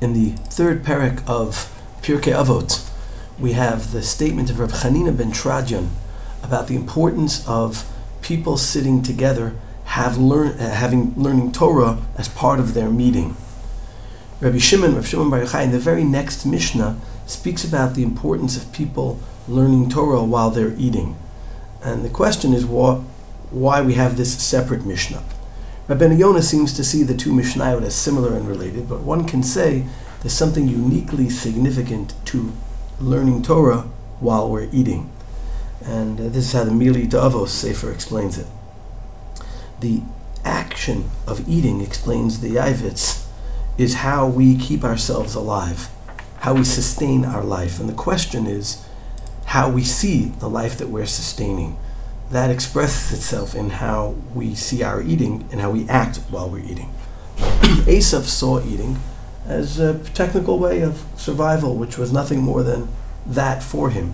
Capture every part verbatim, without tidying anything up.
in the third parak of Pirkei Avot, we have the statement of Rav Chanina ben Tradyon about the importance of people sitting together, have learn, having learning Torah as part of their meeting. Rabbi Shimon, Rav Shimon Bar Yochai, in the very next Mishnah, speaks about the importance of people learning Torah while they're eating. And the question is wh- why we have this separate Mishnah. Rabbeinu Yonah seems to see the two Mishnayot as similar and related, but one can say there's something uniquely significant to learning Torah while we're eating. And uh, this is how the Mili D'Avos Sefer explains it. The action of eating, explains the Ya'avetz, is how we keep ourselves alive, how we sustain our life. And the question is how we see the life that we're sustaining. That expresses itself in how we see our eating and how we act while we're eating. Esau saw eating as a technical way of survival, which was nothing more than that for him,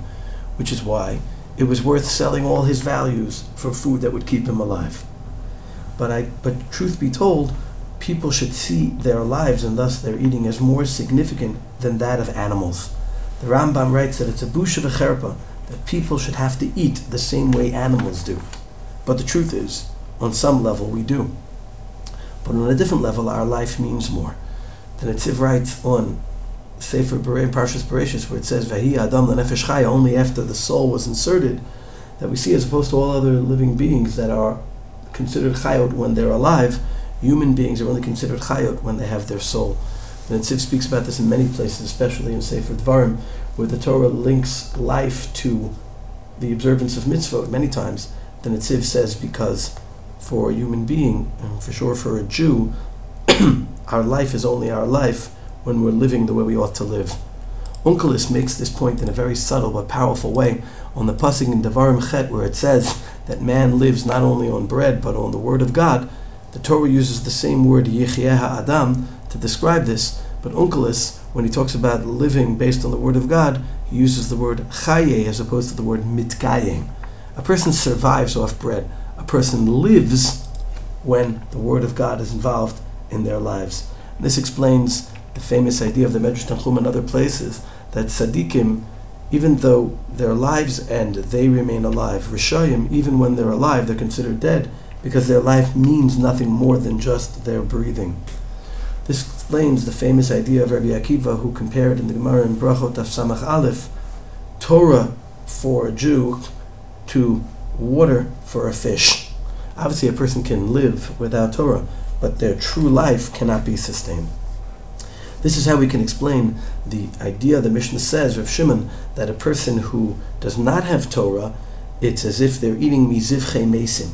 which is why it was worth selling all his values for food that would keep him alive. But I, but truth be told, people should see their lives and thus their eating as more significant than that of animals. The Rambam writes that it's a busha v'cherpa that people should have to eat the same way animals do. But the truth is, on some level we do. But on a different level, our life means more. The Netziv writes on Sefer Bereishis, Parashas Bereishis, where it says, Vehi Adam laNefesh Chaya, only after the soul was inserted, that we see, as opposed to all other living beings that are considered chayot when they're alive, human beings are only considered chayot when they have their soul. The Netziv speaks about this in many places, especially in Sefer Dvarim, where the Torah links life to the observance of mitzvot many times. The Netziv says, because for a human being, and for sure for a Jew, our life is only our life when we're living the way we ought to live. Onkelos makes this point in a very subtle but powerful way on the pasuk in Devarim Chet, where it says that man lives not only on bread but on the word of God. The Torah uses the same word Yechiyeh Ha'adam to describe this, but Onkelos, when he talks about living based on the word of God, he uses the word Chayeh as opposed to the word Mitkayeh. A person survives off bread. A person lives when the word of God is involved in their lives. And this explains the famous idea of the Midrash Tanchuma and other places, that Tzaddikim, even though their lives end, they remain alive. Rishayim, even when they're alive, they're considered dead, because their life means nothing more than just their breathing. This explains the famous idea of Rabbi Akiva, who compared in the Gemara in Brachot of Samach Aleph, Torah for a Jew to water for a fish. Obviously a person can live without Torah, but their true life cannot be sustained. This is how we can explain the idea the Mishnah says, Rav Shimon, that a person who does not have Torah, it's as if they're eating Mizivchei Meisim.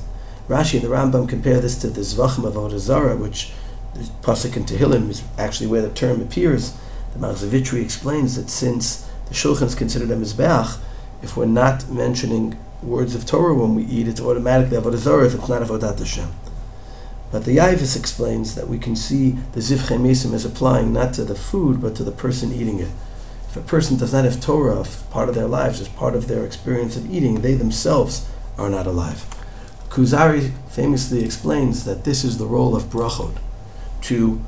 Rashi and the Rambam compare this to the Zvachim of Odah Zarah, which the pasuk in Tehillim is actually where the term appears. The Mizbeach explains that since the Shulchan is considered a Mizbeach, if we're not mentioning words of Torah when we eat, it's automatically Avodah Zoroth, it's not Avodat Hashem. But the Ya'avetz explains that we can see the Zivchei Meisim as applying not to the food, but to the person eating it. If a person does not have Torah, if part of their lives is part of their experience of eating, they themselves are not alive. Kuzari famously explains that this is the role of brachot, to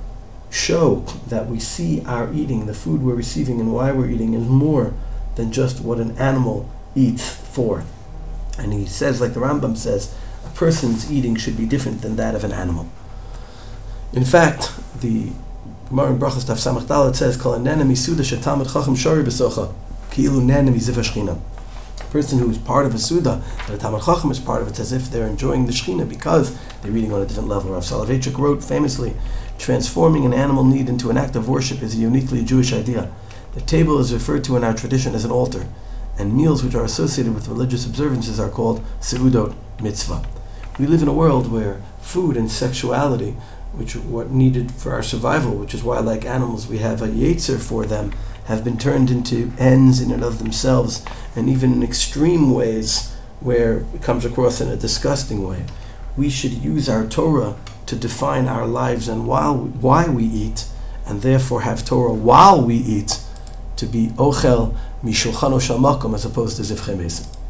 show that we see our eating, the food we're receiving and why we're eating, is more than just what an animal eats for. And he says, like the Rambam says, a person's eating should be different than that of an animal. In fact, the Gemara in Brachos Daf Samach Dalet says, "Kol anena misuda shetamid chacham shari b'socha, ki'ilu nena miziv hashchina." A person who is part of a suda, that a tamid chacham is part of it, as if they're enjoying the shechina because they're eating on a different level. Rav Soloveitchik wrote famously, "Transforming an animal need into an act of worship is a uniquely Jewish idea. The table is referred to in our tradition as an altar, and meals which are associated with religious observances are called seudot mitzvah." We live in a world where food and sexuality, which are what needed for our survival, which is why, like animals, we have a yetzer for them, have been turned into ends in and of themselves, and even in extreme ways where it comes across in a disgusting way. We should use our Torah to define our lives and while we, why we eat, and therefore have Torah while we eat, to be ochel mishulchano shel makom as opposed to zivchei meisim.